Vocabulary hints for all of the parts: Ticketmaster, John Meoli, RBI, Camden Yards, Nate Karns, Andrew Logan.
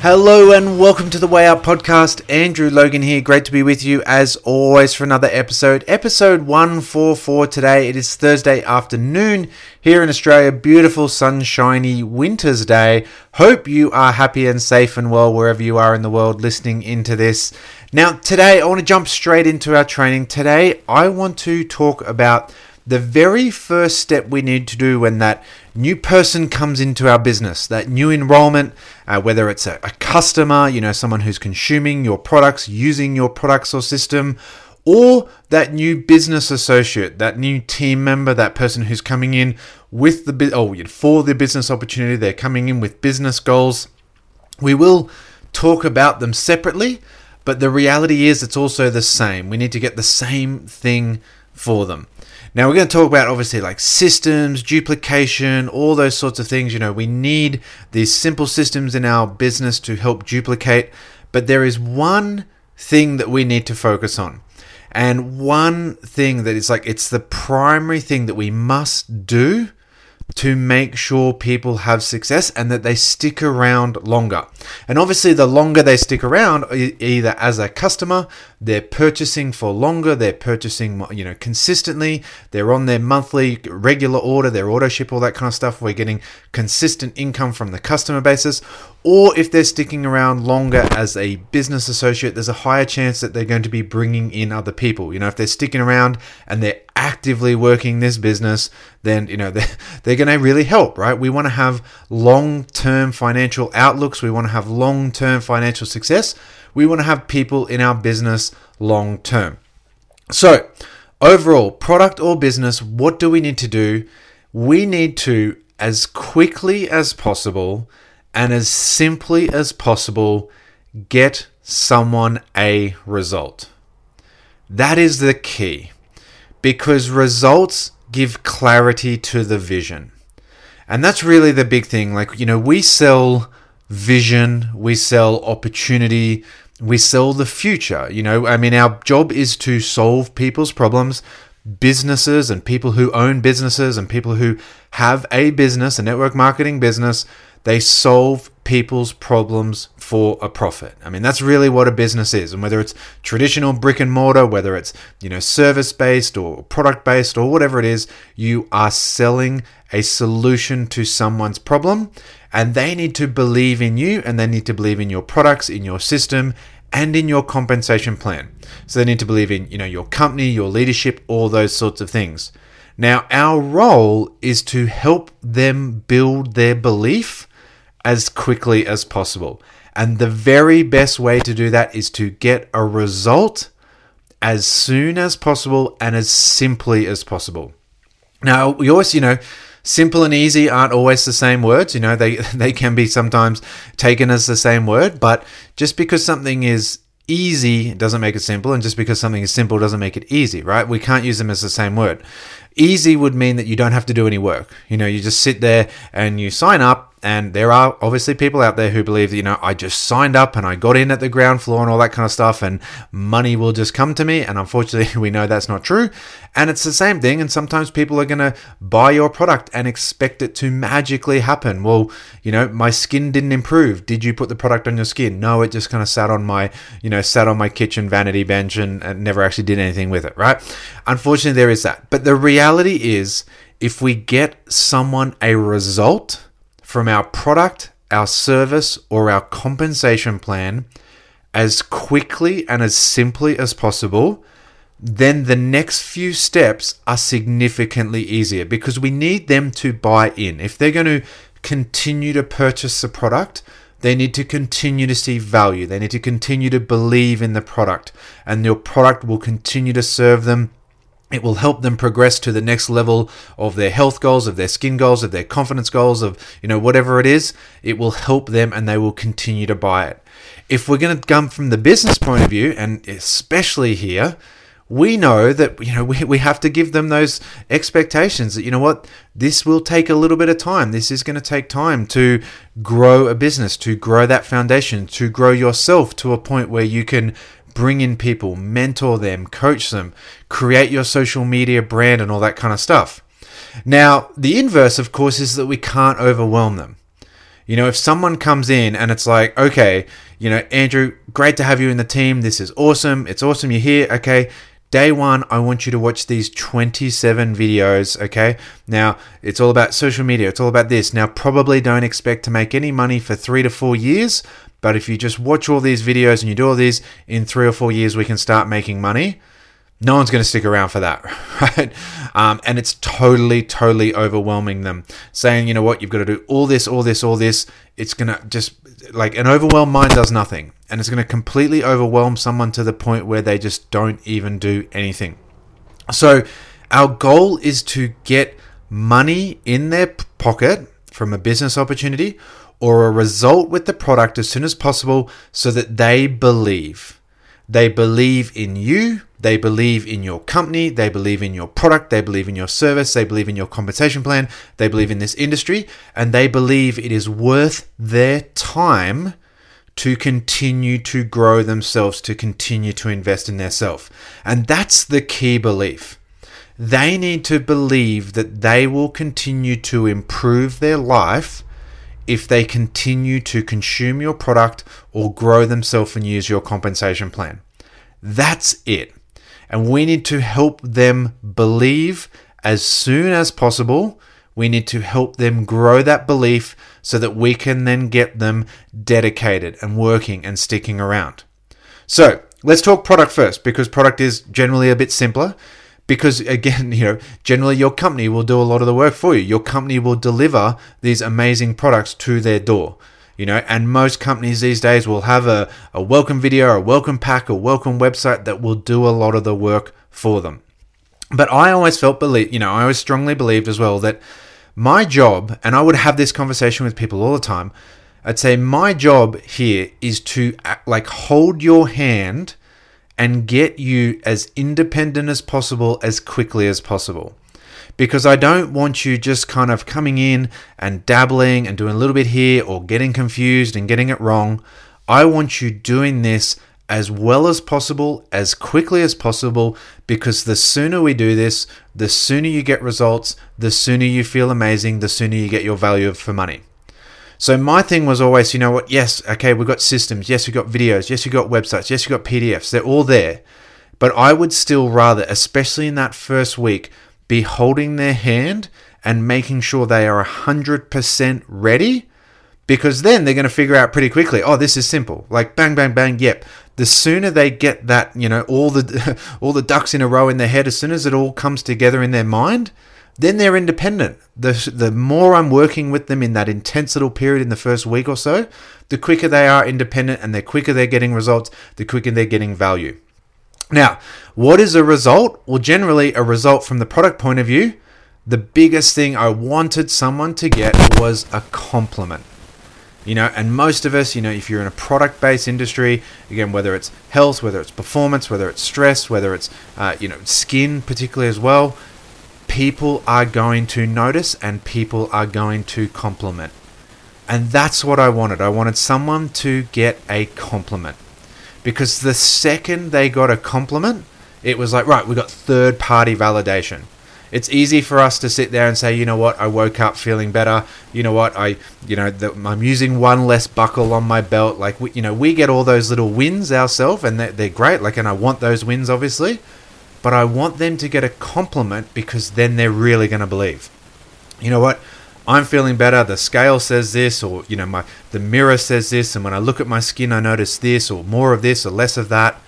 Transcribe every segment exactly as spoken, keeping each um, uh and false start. Hello and welcome to the Way Out podcast. Andrew Logan here. Great to be with you as always for another episode. Episode one forty-four today. It is Thursday afternoon here in Australia. Beautiful, sunshiny winter's day. Hope you are happy and safe and well wherever you are in the world listening into this. Now today I want to jump straight into our training. Today I want to talk about the very first step we need to do when that new person comes into our business, that new enrollment, uh, whether it's a, a customer, you know, someone who's consuming your products, using your products or system, or that new business associate, that new team member, that person who's coming in with the oh, for the business opportunity, they're coming in with business goals. We will talk about them separately, but the reality is it's also the same. We need to get the same thing for them. Now we're going to talk about obviously like systems, duplication, all those sorts of things. You know, we need these simple systems in our business to help duplicate, but there is one thing that we need to focus on. And one thing that is like, it's the primary thing that we must do to make sure people have success and that they stick around longer. And obviously the longer they stick around, either as a customer, they're purchasing for longer, they're purchasing, you know, consistently, they're on their monthly regular order, their auto ship, all that kind of stuff. We're getting consistent income from the customer basis. Or if they're sticking around longer as a business associate, there's a higher chance that they're going to be bringing in other people. You know, if they're sticking around and they're actively working this business, then, you know, they're, they're going to really help, right? We want to have long-term financial outlooks. We want to have long-term financial success. We want to have people in our business long-term. So overall, product or business, what do we need to do? We need to, as quickly as possible and as simply as possible, get someone a result. That is the key. Because results give clarity to the vision. And that's really the big thing. Like, you know, we sell vision, we sell opportunity, we sell the future. You know, I mean, our job is to solve people's problems. Businesses and people who own businesses and people who have a business, a network marketing business, they solve people's problems for a profit. I mean, that's really what a business is. And whether it's traditional brick and mortar, whether it's, you know, service-based or product-based or whatever it is, you are selling a solution to someone's problem, and they need to believe in you, and they need to believe in your products, in your system, and in your compensation plan. So they need to believe in, you know, your company, your leadership, all those sorts of things. Now, our role is to help them build their belief as quickly as possible. And the very best way to do that is to get a result as soon as possible and as simply as possible. Now, we always, you know, simple and easy aren't always the same words. You know, they, they can be sometimes taken as the same word, but just because something is easy doesn't make it simple, and just because something is simple doesn't make it easy, right? We can't use them as the same word. Easy would mean that you don't have to do any work. You know, you just sit there and you sign up. And there are obviously people out there who believe that, you know, I just signed up and I got in at the ground floor and all that kind of stuff and money will just come to me. And unfortunately, we know that's not true. And it's the same thing. And sometimes people are going to buy your product and expect it to magically happen. Well, you know, my skin didn't improve. Did you put the product on your skin? No, it just kind of sat on my, you know, sat on my kitchen vanity bench and, and never actually did anything with it, right? Unfortunately, there is that. But the reality is, if we get someone a result from our product, our service, or our compensation plan as quickly and as simply as possible, then the next few steps are significantly easier because we need them to buy in. If they're going to continue to purchase the product, they need to continue to see value. They need to continue to believe in the product, and your product will continue to serve them. It will help them progress to the next level of their health goals, of their skin goals, of their confidence goals, of, you know, whatever it is. It will help them and they will continue to buy it. If we're going to come from the business point of view, and especially here, we know that, you know, we, we have to give them those expectations that, you know what, this will take a little bit of time. This is going to take time to grow a business, to grow that foundation, to grow yourself to a point where you can bring in people, mentor them, coach them, create your social media brand and all that kind of stuff. Now, the inverse, of course, is that we can't overwhelm them. You know, if someone comes in and it's like, okay, you know, Andrew, great to have you in the team. This is awesome. It's awesome you're here. Okay, day one, I want you to watch these twenty-seven videos. Okay, now it's all about social media. It's all about this. Now, probably don't expect to make any money for three to four years. But if you just watch all these videos and you do all these, in three or four years, we can start making money. No one's going to stick around for that, right? Um, and it's totally, totally overwhelming them. Saying, you know what, you've got to do all this, all this, all this. It's going to just, like, an overwhelmed mind does nothing. And it's going to completely overwhelm someone to the point where they just don't even do anything. So our goal is to get money in their pocket from a business opportunity or a result with the product as soon as possible so that they believe. They believe in you. They believe in your company, they believe in your product, they believe in your service, they believe in your compensation plan, they believe in this industry, and they believe it is worth their time to continue to grow themselves, to continue to invest in themselves. And that's the key belief. They need to believe that they will continue to improve their life if they continue to consume your product or grow themselves and use your compensation plan. That's it. And we need to help them believe as soon as possible. We need to help them grow that belief so that we can then get them dedicated and working and sticking around. So let's talk product first, because product is generally a bit simpler. Because again, you know, generally your company will do a lot of the work for you. Your company will deliver these amazing products to their door. You know, and most companies these days will have a, a welcome video, a welcome pack, a welcome website that will do a lot of the work for them. But I always felt, believe, you know, I always strongly believed as well that my job, and I would have this conversation with people all the time, I'd say my job here is to act, like hold your hand and get you as independent as possible, as quickly as possible. Because I don't want you just kind of coming in and dabbling and doing a little bit here or getting confused and getting it wrong. I want you doing this as well as possible, as quickly as possible, because the sooner we do this, the sooner you get results, the sooner you feel amazing, the sooner you get your value for money. So my thing was always, you know what, yes, okay, we've got systems, yes, we've got videos, yes, we've got websites, yes, we've got P D Fs, they're all there. But I would still rather, especially in that first week, be holding their hand and making sure they are one hundred percent ready, because then they're going to figure out pretty quickly, oh, this is simple, like bang, bang, bang, yep. The sooner they get that, you know, all the all the ducks in a row in their head, as soon as it all comes together in their mind, then they're independent. The, the more I'm working with them in that intense little period in the first week or so, the quicker they are independent and the quicker they're getting results, the quicker they're getting value. Now, what is a result? Well, generally a result from the product point of view, the biggest thing I wanted someone to get was a compliment. You know, and most of us, you know, if you're in a product-based industry, again, whether it's health, whether it's performance, whether it's stress, whether it's, uh, you know, skin particularly as well, people are going to notice and people are going to compliment. And that's what I wanted. I wanted someone to get a compliment. Because the second they got a compliment, it was like, right, we got third-party validation. It's easy for us to sit there and say, you know what, I woke up feeling better. You know what, I, you know, the, I'm using one less buckle on my belt. Like, we, you know, we get all those little wins ourselves, and they're, they're great. Like, and I want those wins, obviously, but I want them to get a compliment because then they're really going to believe. You know what? I'm feeling better, the scale says this, or you know, my the mirror says this, and when I look at my skin, I notice this, or more of this, or less of that.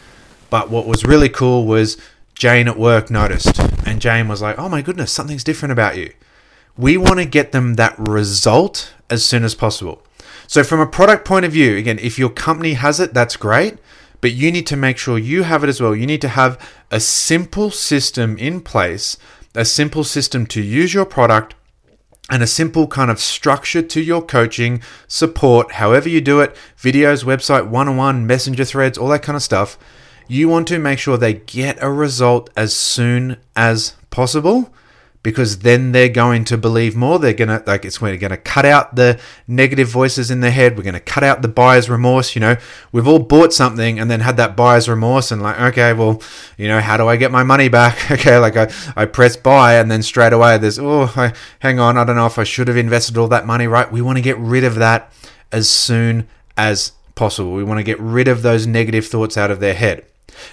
But what was really cool was Jane at work noticed, and Jane was like, oh my goodness, something's different about you. We want to get them that result as soon as possible. So from a product point of view, again, if your company has it, that's great, but you need to make sure you have it as well. You need to have a simple system in place, a simple system to use your product, and a simple kind of structure to your coaching, support, however you do it, videos, website, one-on-one, messenger threads, all that kind of stuff. You want to make sure they get a result as soon as possible, because then they're going to believe more. They're gonna like it's we're gonna cut out the negative voices in their head. We're gonna cut out the buyer's remorse. You know, we've all bought something and then had that buyer's remorse and like, okay, well, you know, how do I get my money back? Okay, like I, I press buy and then straight away there's oh, I, hang on, I don't know if I should have invested all that money, right? We want to get rid of that as soon as possible. We want to get rid of those negative thoughts out of their head.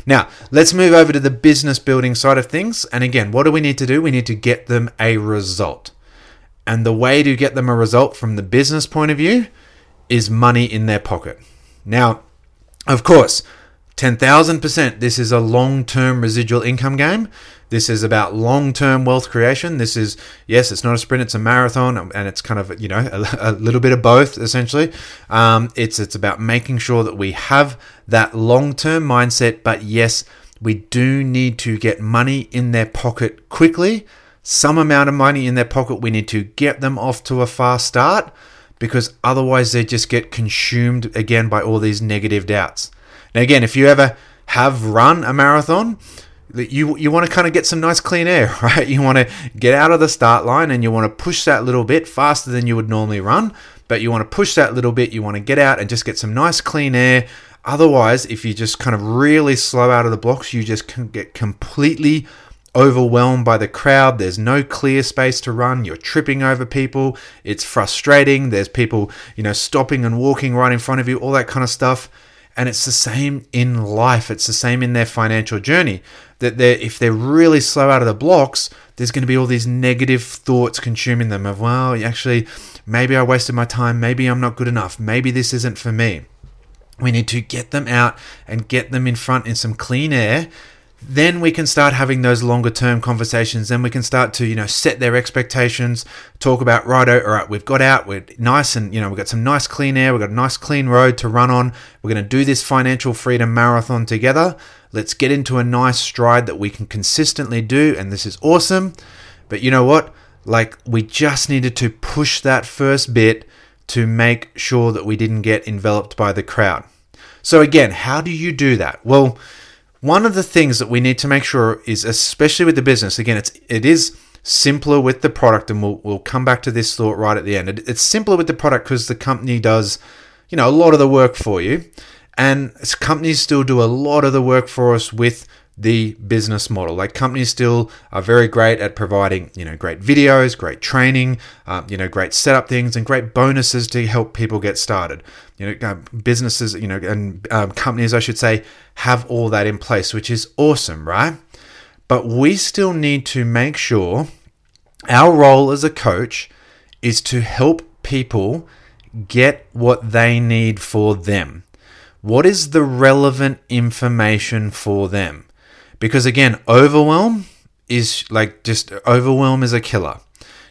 Now, let's move over to the business building side of things. And again, what do we need to do? We need to get them a result. And the way to get them a result from the business point of view is money in their pocket. Now, of course, ten thousand percent, this is a long-term residual income game. This is about long-term wealth creation. This is, yes, it's not a sprint, it's a marathon, and it's kind of, you know, a, a little bit of both, essentially. Um, it's it's about making sure that we have that long-term mindset, but yes, we do need to get money in their pocket quickly, some amount of money in their pocket. We need to get them off to a fast start, because otherwise they just get consumed again by all these negative doubts. Now, again, if you ever have run a marathon, You you want to kind of get some nice clean air, right? You want to get out of the start line and you want to push that little bit faster than you would normally run, but you want to push that little bit, you want to get out and just get some nice clean air. Otherwise, if you just kind of really slow out of the blocks, you just can get completely overwhelmed by the crowd. There's no clear space to run. You're tripping over people. It's frustrating. There's people, you know, stopping and walking right in front of you, all that kind of stuff. And it's the same in life. It's the same in their financial journey. That they're, if they're really slow out of the blocks, there's going to be all these negative thoughts consuming them of, well, actually, maybe I wasted my time. Maybe I'm not good enough. Maybe this isn't for me. We need to get them out and get them in front in some clean air. Then we can start having those longer term conversations. Then we can start to, you know, set their expectations, talk about, right, all right, we've got out, we're nice and, you know, we've got some nice clean air, we've got a nice clean road to run on. We're going to do this financial freedom marathon together. Let's get into a nice stride that we can consistently do. And this is awesome. But you know what? Like, we just needed to push that first bit to make sure that we didn't get enveloped by the crowd. So again, how do you do that? Well, one of the things that we need to make sure is, especially with the business, again, it's, it is simpler with the product, and we'll we'll come back to this thought right at the end. It, it's simpler with the product because the company does, you know, a lot of the work for you, and companies still do a lot of the work for us with the business model. Like, companies still are very great at providing, you know, great videos, great training, um, you know, great setup things, and great bonuses to help people get started. You know, um, businesses, you know, and um, companies, I should say, have all that in place, which is awesome, right? But we still need to make sure our role as a coach is to help people get what they need for them. What is the relevant information for them? Because again, overwhelm is like just overwhelm is a killer.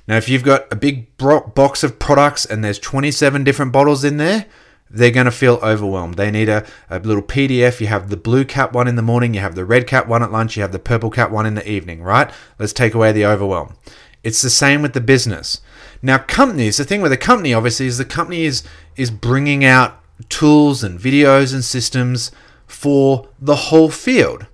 Now, if you've got a big box of products and there's twenty-seven different bottles in there, they're going to feel overwhelmed. They need a, a little P D F. You have the blue cap one in the morning, you have the red cap one at lunch, you have the purple cap one in the evening, right? Let's take away the overwhelm. It's the same with the business. Now, companies, the thing with a company, obviously, is the company is is bringing out tools and videos and systems for the whole field.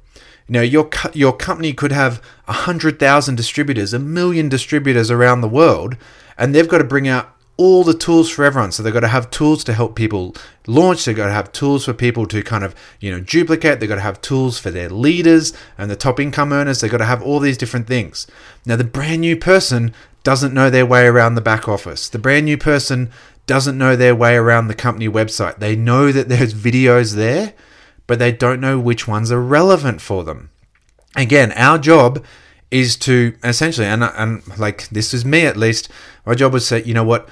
You know, your your company could have one hundred thousand distributors, a million distributors around the world, and they've got to bring out all the tools for everyone. So they've got to have tools to help people launch. They've got to have tools for people to kind of, you know, duplicate. They've got to have tools for their leaders and the top income earners. They've got to have all these different things. Now, the brand new person doesn't know their way around the back office. The brand new person doesn't know their way around the company website. They know that there's videos there, but they don't know which ones are relevant for them. Again, our job is to essentially, and, and like this is me at least, my job was to say, you know what,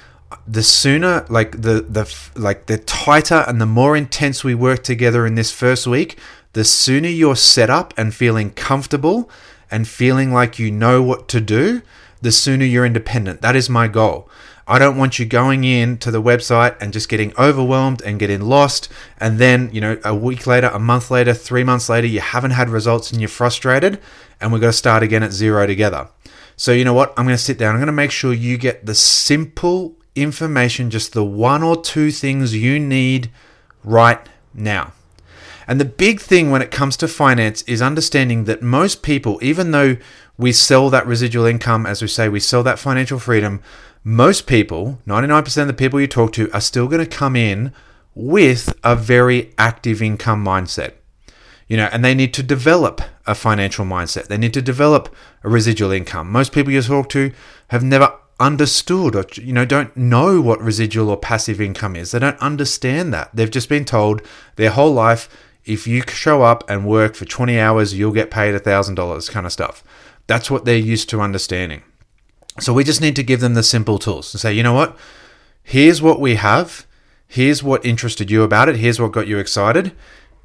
the sooner, like the the like the tighter and the more intense we work together in this first week, the sooner you're set up and feeling comfortable and feeling like you know what to do, the sooner you're independent. That is my goal. I don't want you going in to the website and just getting overwhelmed and getting lost. And then, you know, a week later, a month later, three months later, you haven't had results and you're frustrated, and we've got to start again at zero together. So you know what? I'm going to sit down. I'm going to make sure you get the simple information, just the one or two things you need right now. And the big thing when it comes to finance is understanding that most people, even though we sell that residual income, as we say, we sell that financial freedom, most people, ninety-nine percent of the people you talk to, are still going to come in with a very active income mindset. You know, and they need to develop a financial mindset. They need to develop a residual income. Most people you talk to have never understood or, you know, don't know what residual or passive income is. They don't understand that. They've just been told their whole life, if you show up and work for twenty hours, you'll get paid one thousand dollars kind of stuff. That's what they're used to understanding. So we just need to give them the simple tools and say, you know what, here's what we have. Here's what interested you about it. Here's what got you excited.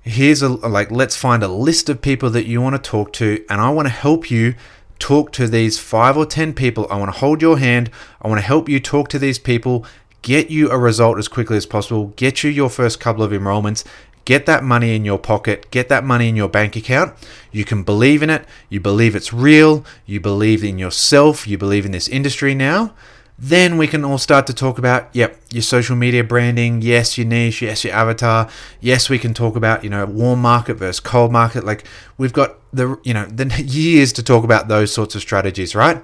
Here's a, like, let's find a list of people that you want to talk to. And I want to help you talk to these five or ten people. I want to hold your hand. I want to help you talk to these people, get you a result as quickly as possible, get you your first couple of enrollments, get that money in your pocket, get that money in your bank account. You can believe in it. You believe it's real. You believe in yourself. You believe in this industry now. Then we can all start to talk about, yep, your social media branding, yes, your niche, yes, your avatar, yes, we can talk about, you know, warm market versus cold market. Like, we've got the, you know, the years to talk about those sorts of strategies, right?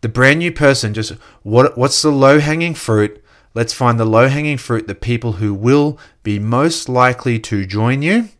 The brand new person, just what what's the low hanging fruit? Let's find the low hanging fruit, the people who will be most likely to join you.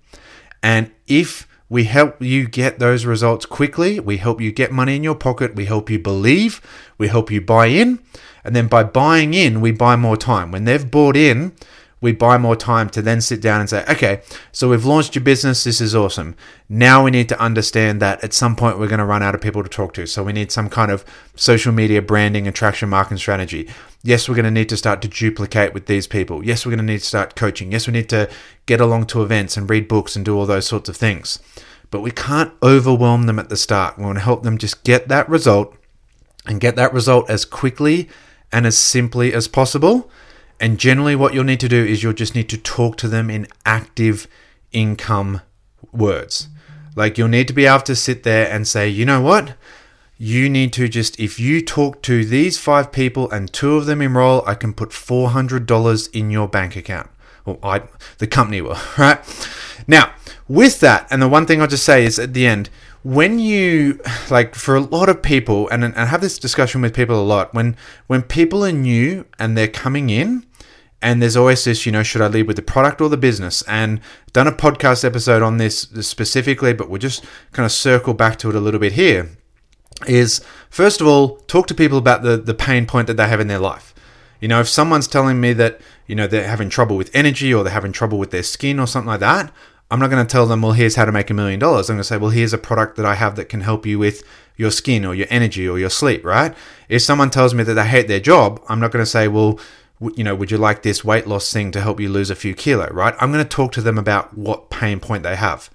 And if we help you get those results quickly, we help you get money in your pocket, we help you believe, we help you buy in, and then by buying in, we buy more time. When they've bought in, we buy more time to then sit down and say, okay, so we've launched your business, this is awesome. Now we need to understand that at some point we're going to run out of people to talk to, so we need some kind of social media branding and traction marketing strategy. Yes, we're going to need to start to duplicate with these people. Yes, we're going to need to start coaching. Yes, we need to get along to events and read books and do all those sorts of things. But we can't overwhelm them at the start. We want to help them just get that result and get that result as quickly and as simply as possible. And generally what you'll need to do is you'll just need to talk to them in active income words. Like, you'll need to be able to sit there and say, you know what? You need to just, if you talk to these five people and two of them enroll, I can put four hundred dollars in your bank account. Well, I, the company will, right? Now, with that, and the one thing I'll just say is at the end, when you, like, for a lot of people, and, and I have this discussion with people a lot, when when people are new and they're coming in, and there's always this, you know, should I lead with the product or the business? And done a podcast episode on this specifically, but we'll just kind of circle back to it a little bit here, is first of all, talk to people about the, the pain point that they have in their life. You know, if someone's telling me that, you know, they're having trouble with energy or they're having trouble with their skin or something like that, I'm not going to tell them, well, here's how to make a million dollars. I'm going to say, well, here's a product that I have that can help you with your skin or your energy or your sleep, right? If someone tells me that they hate their job, I'm not going to say, well, you know, would you like this weight loss thing to help you lose a few kilo, right? I'm going to talk to them about what pain point they have.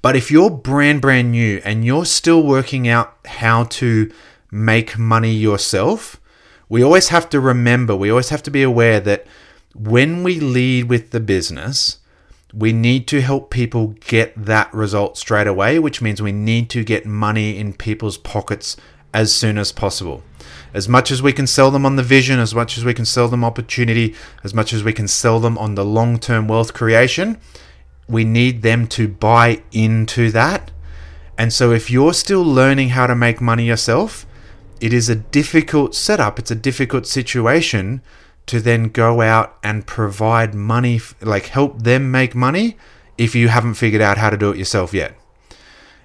But if you're brand, brand new and you're still working out how to make money yourself, we always have to remember, we always have to be aware that when we lead with the business, we need to help people get that result straight away, which means we need to get money in people's pockets as soon as possible. As much as we can sell them on the vision, as much as we can sell them opportunity, as much as we can sell them on the long-term wealth creation, we need them to buy into that. And so if you're still learning how to make money yourself, it is a difficult setup. It's a difficult situation to then go out and provide money, like help them make money if you haven't figured out how to do it yourself yet.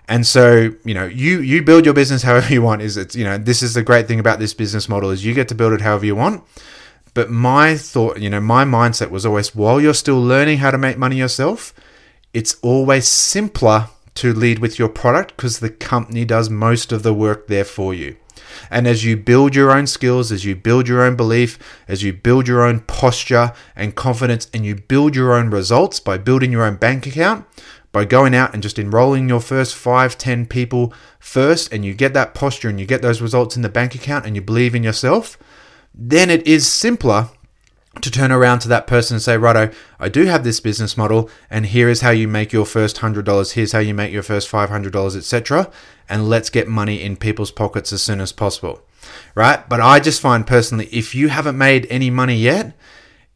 And so, you know, you you build your business however you want. Is it's, you know, this is the great thing about this business model is you get to build it however you want. But my thought, you know, my mindset was always, while you're still learning how to make money yourself, it's always simpler to lead with your product because the company does most of the work there for you. And as you build your own skills, as you build your own belief, as you build your own posture and confidence, and you build your own results by building your own bank account, by going out and just enrolling your first five, ten people first, and you get that posture and you get those results in the bank account and you believe in yourself, then it is simpler to turn around to that person and say, righto, I do have this business model and here is how you make your first one hundred dollars, here's how you make your first five hundred dollars, et cetera. And let's get money in people's pockets as soon as possible, right? But I just find personally, if you haven't made any money yet,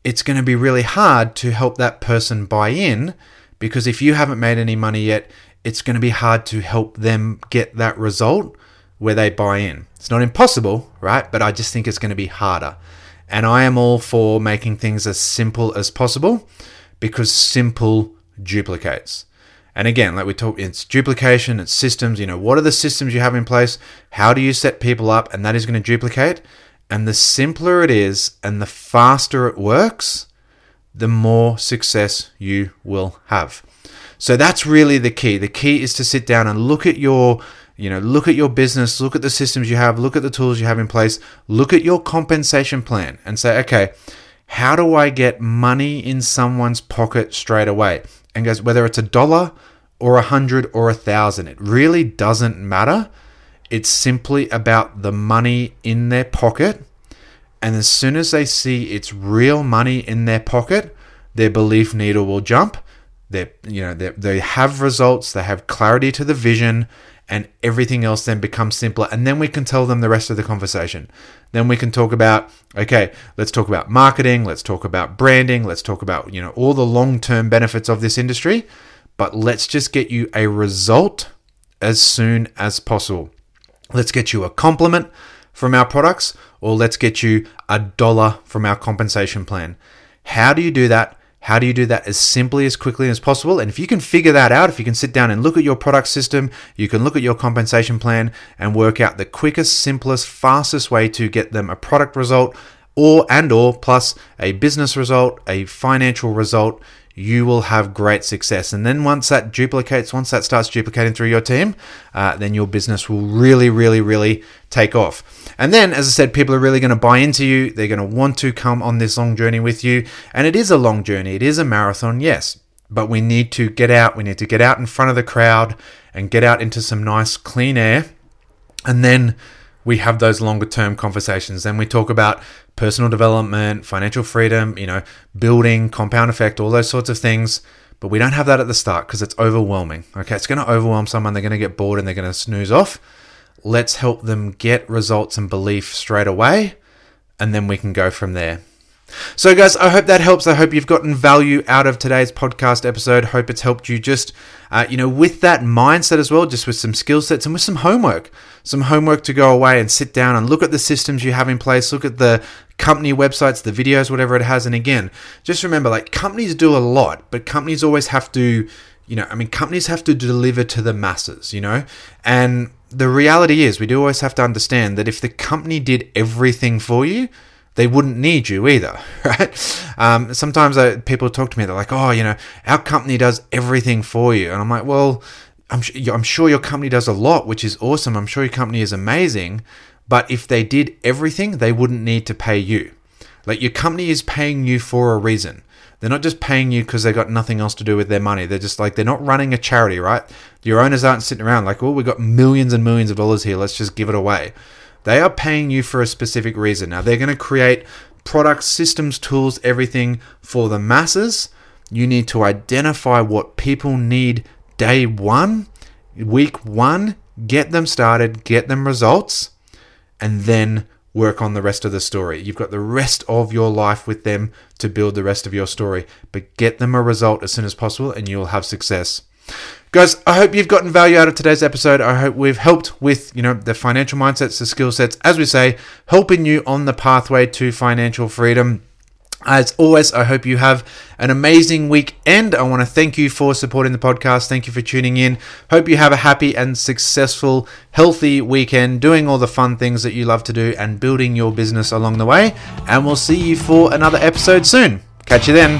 it's going to be really hard to help that person buy in because if you haven't made any money yet, it's going to be hard to help them get that result where they buy in. It's not impossible, right? But I just think it's going to be harder. And I am all for making things as simple as possible, because simple duplicates. And again, like we talked, it's duplication, it's systems. You know, what are the systems you have in place? How do you set people up? And that is going to duplicate. And the simpler it is and the faster it works, the more success you will have. So that's really the key. The key is to sit down and look at your, you know, look at your business, look at the systems you have, look at the tools you have in place, look at your compensation plan and say, okay, how do I get money in someone's pocket straight away? And guys, whether it's a dollar or a hundred or a thousand, it really doesn't matter. It's simply about the money in their pocket. And as soon as they see it's real money in their pocket, their belief needle will jump. They, you know, they, they have results, they have clarity to the vision, and everything else then becomes simpler. And then we can tell them the rest of the conversation. Then we can talk about, okay, let's talk about marketing, let's talk about branding, let's talk about, you know, all the long-term benefits of this industry, but let's just get you a result as soon as possible. Let's get you a compliment from our products, or let's get you a dollar from our compensation plan. How do you do that? How do you do that as simply, as quickly as possible? And if you can figure that out, if you can sit down and look at your product system, you can look at your compensation plan and work out the quickest, simplest, fastest way to get them a product result or and or plus a business result, a financial result, you will have great success. And then once that duplicates, once that starts duplicating through your team, uh, then your business will really, really, really take off. And then, as I said, people are really going to buy into you. They're going to want to come on this long journey with you. And it is a long journey. It is a marathon, yes. But we need to get out. We need to get out in front of the crowd and get out into some nice clean air. And then we have those longer term conversations. Then we talk about personal development, financial freedom, you know, building, compound effect, all those sorts of things. But we don't have that at the start because it's overwhelming. Okay, it's going to overwhelm someone. They're going to get bored and they're going to snooze off. Let's help them get results and belief straight away. And then we can go from there. So guys, I hope that helps. I hope you've gotten value out of today's podcast episode. Hope it's helped you just, uh, you know, with that mindset as well, just with some skill sets and with some homework, some homework to go away and sit down and look at the systems you have in place, look at the company websites, the videos, whatever it has. And again, just remember, like, companies do a lot, but companies always have to, you know, I mean, companies have to deliver to the masses, you know, and the reality is we do always have to understand that if the company did everything for you, they wouldn't need you either, right? Um, sometimes I, people talk to me, they're like, oh, you know, our company does everything for you. And I'm like, well, I'm, sh- I'm sure your company does a lot, which is awesome. I'm sure your company is amazing. But if they did everything, they wouldn't need to pay you. Like, your company is paying you for a reason. They're not just paying you because they got nothing else to do with their money. They're just like, they're not running a charity, right? Your owners aren't sitting around like, well, we've got millions and millions of dollars here. Let's just give it away. They are paying you for a specific reason. Now, they're going to create products, systems, tools, everything for the masses. You need to identify what people need day one, week one, get them started, get them results, and then work on the rest of the story. You've got the rest of your life with them to build the rest of your story, but get them a result as soon as possible and you'll have success. Guys, I hope you've gotten value out of today's episode. I hope we've helped with, you know, the financial mindsets, the skill sets, as we say, helping you on the pathway to financial freedom. As always, I hope you have an amazing weekend. I want to thank you for supporting the podcast. Thank you for tuning in. Hope you have a happy and successful, healthy weekend, doing all the fun things that you love to do and building your business along the way. And we'll see you for another episode soon. Catch you then.